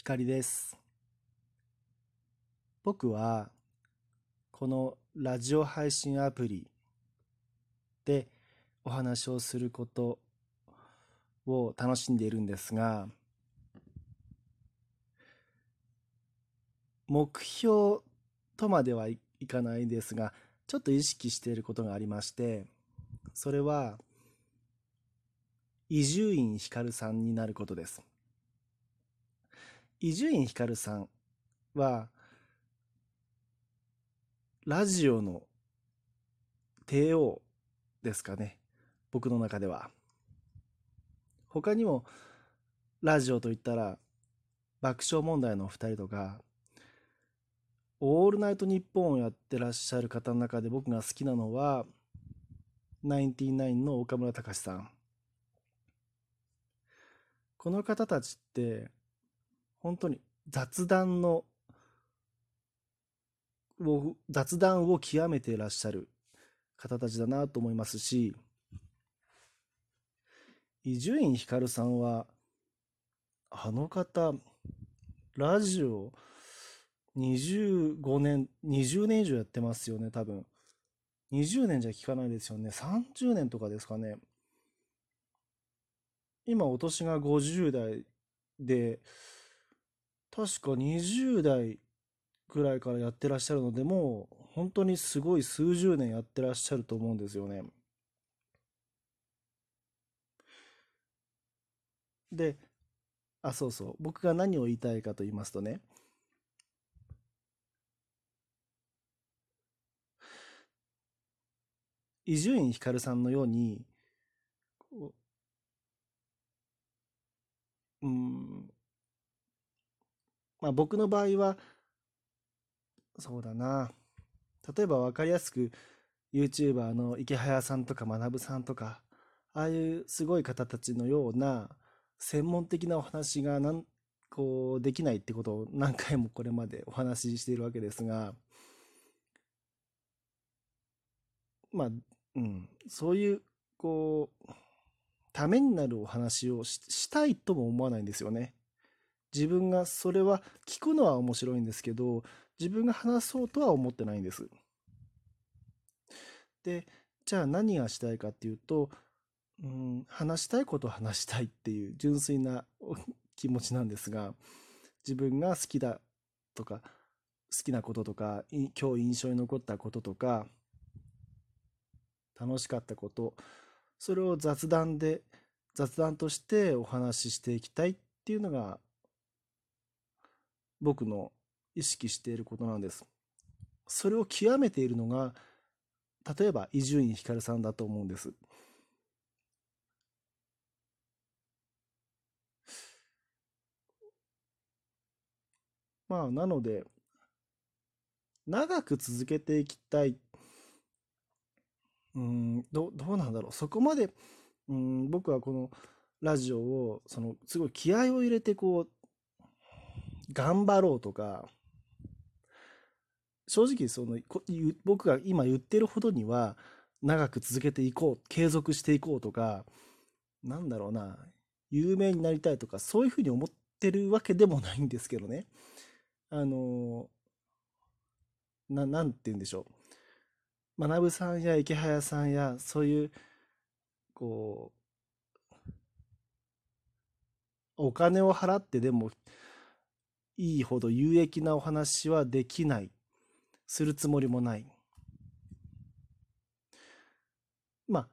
光です。僕はこのラジオ配信アプリでお話をすることを楽しんでいるんですが、目標とまではいかないんですが、ちょっと意識していることがありまして、それは伊集院光さんになることです。伊集院光さんはラジオの帝王ですかね、僕の中では。他にもラジオといったら爆笑問題のお二人とかオールナイトニッポンをやってらっしゃる方の中で僕が好きなのはナインティナインの岡村隆史さん。この方たちって本当に雑談を極めていらっしゃる方たちだなと思いますし、伊集院光さんはあの方ラジオ20年以上やってますよね。多分20年じゃ聞かないですよね。30年とかですかね。今お年が50代で、確か20代くらいからやってらっしゃるので、もう本当にすごい数十年やってらっしゃると思うんですよね。で、そうそう、僕が何を言いたいかと言いますとね、伊集院光さんのように僕の場合はそうだな、例えば分かりやすく YouTuber の池早さんとか学さんとか、ああいうすごい方たちのような専門的なお話ができないってことを何回もこれまでお話ししているわけですが、そういうためになるお話を したいとも思わないんですよね。自分がそれは聞くのは面白いんですけど、自分が話そうとは思ってないんです。で、じゃあ何がしたいかっていうと、話したいことを話したいっていう純粋な気持ちなんですが、自分が好きだとか、好きなこととか、今日印象に残ったこととか、楽しかったこと、それを雑談としてお話ししていきたいっていうのが僕の意識していることなんです。それを極めているのが例えば伊集院光さんだと思うんです。なので長く続けていきたい。どうなんだろう。そこまで僕はこのラジオをすごい気合を入れて頑張ろうとか、正直僕が今言ってるほどには長く続けていこう、継続していこうとか、なんだろうな、有名になりたいとか、そういうふうに思ってるわけでもないんですけどね。なんて言うんでしょう。学さんや池早さんや、そういうお金を払ってでもいいほど有益なお話はできない、するつもりもない。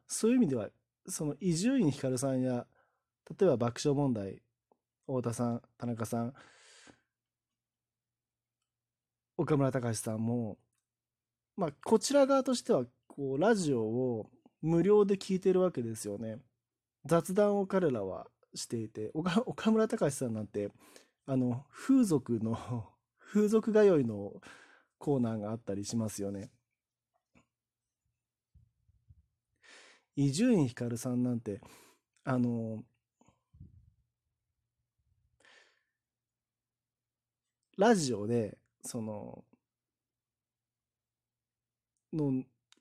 そういう意味では伊集院光さんや、例えば爆笑問題太田さん、田中さん、岡村隆史さんも、こちら側としてはラジオを無料で聞いてるわけですよね。雑談を彼らはしていて、岡村隆史さんなんて風俗通いのコーナーがあったりしますよね。伊集院光さんなんてラジオで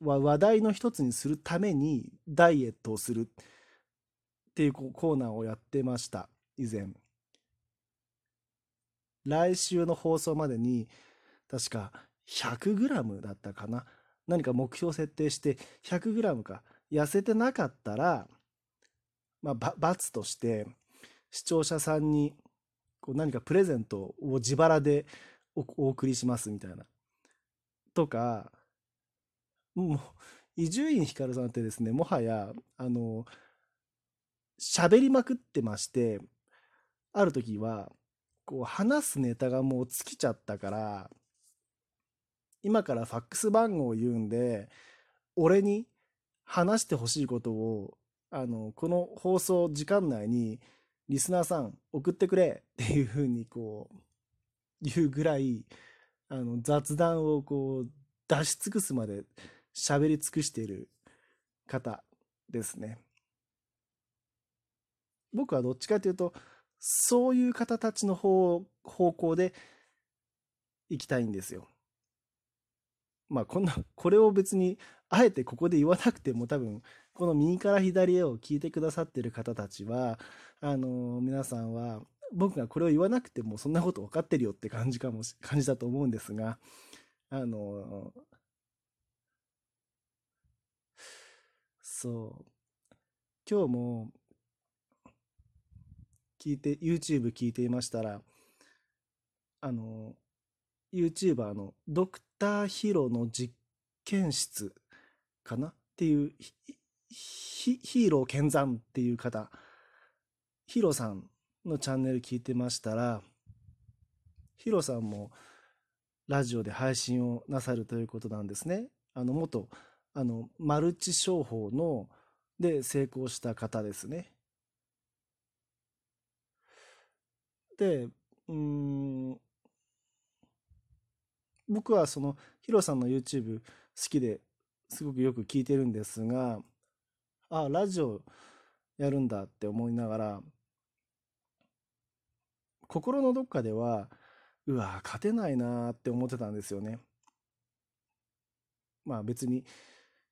話題の一つにするためにダイエットをするっていうコーナーをやってました、以前。来週の放送までに確か 100g だったかな、何か目標設定して 100g か痩せてなかったら、まあ、罰として視聴者さんにこう何かプレゼントを自腹で お送りしますみたいなとか、もう伊集院光さんってですね、もはや喋りまくってまして、ある時はこう話すネタがもう尽きちゃったから、今からファックス番号を言うんで俺に話してほしいことをこの放送時間内にリスナーさん送ってくれっていうふうにこう言うぐらい雑談をこう出し尽くすまで喋り尽くしている方ですね。僕はどっちかというとそういう方たちの方向で行きたいんですよ。まあこれを別にあえてここで言わなくても、多分この右から左へを聞いてくださってる方たちは皆さんは僕がこれを言わなくてもそんなこと分かってるよって感じだと思うんですが、そう今日もYouTube 聞いていましたら、YouTuber のドクターヒロの実験室かなっていうヒーロー健山っていう方、ヒロさんのチャンネル聞いてましたら、ヒロさんもラジオで配信をなさるということなんですね。元マルチ商法で成功した方ですね。で、僕はそのヒロさんの YouTube 好きですごくよく聞いてるんですが、あ、ラジオやるんだって思いながら、心のどっかではうわ勝てないなって思ってたんですよね。まあ別に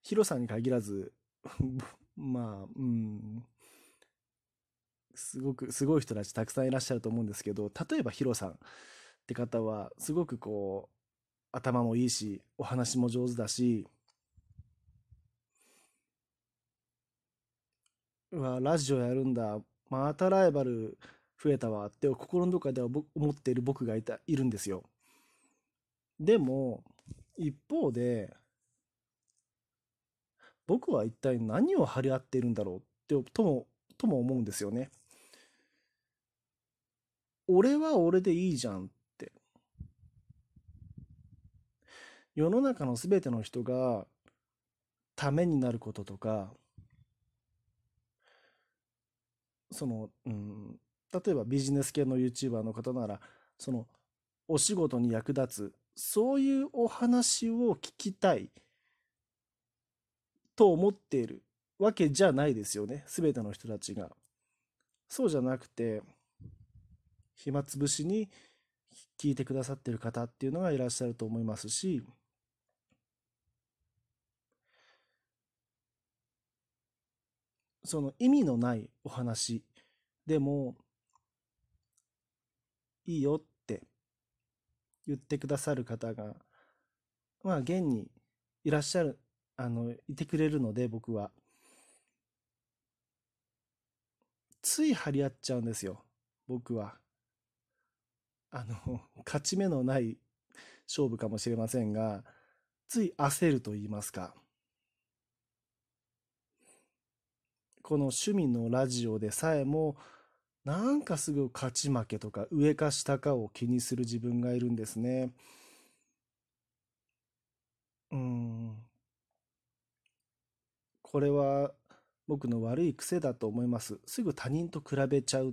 ヒロさんに限らずまあすごい人たちたくさんいらっしゃると思うんですけど、例えばヒロさんって方はすごくこう頭もいいしお話も上手だし、うわラジオやるんだ、またライバル増えたわって心のどこかでは思っている僕がいるんですよ。でも一方で僕は一体何を張り合っているんだろうってとも思うんですよね。俺は俺でいいじゃんって、世の中の全ての人がためになることとか、例えばビジネス系の YouTuber の方ならそのお仕事に役立つそういうお話を聞きたいと思っているわけじゃないですよね、全ての人たちが。そうじゃなくて暇つぶしに聞いてくださってる方っていうのがいらっしゃると思いますし、その意味のないお話でもいいよって言ってくださる方がまあ現にいらっしゃるいてくれるので、僕はつい張り合っちゃうんですよ。僕は勝ち目のない勝負かもしれませんが、つい焦ると言いますか、この趣味のラジオでさえもなんかすぐ勝ち負けとか上か下かを気にする自分がいるんですね。これは僕の悪い癖だと思います。すぐ他人と比べちゃうっ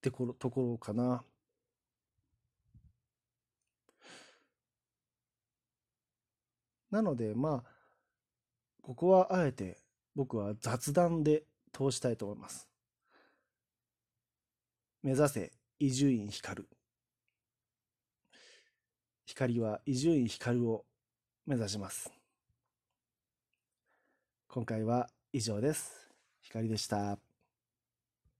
てところかな。なのでまあここはあえて僕は雑談で通したいと思います。目指せ伊集院光、光は伊集院光を目指します。今回は以上です。光でした。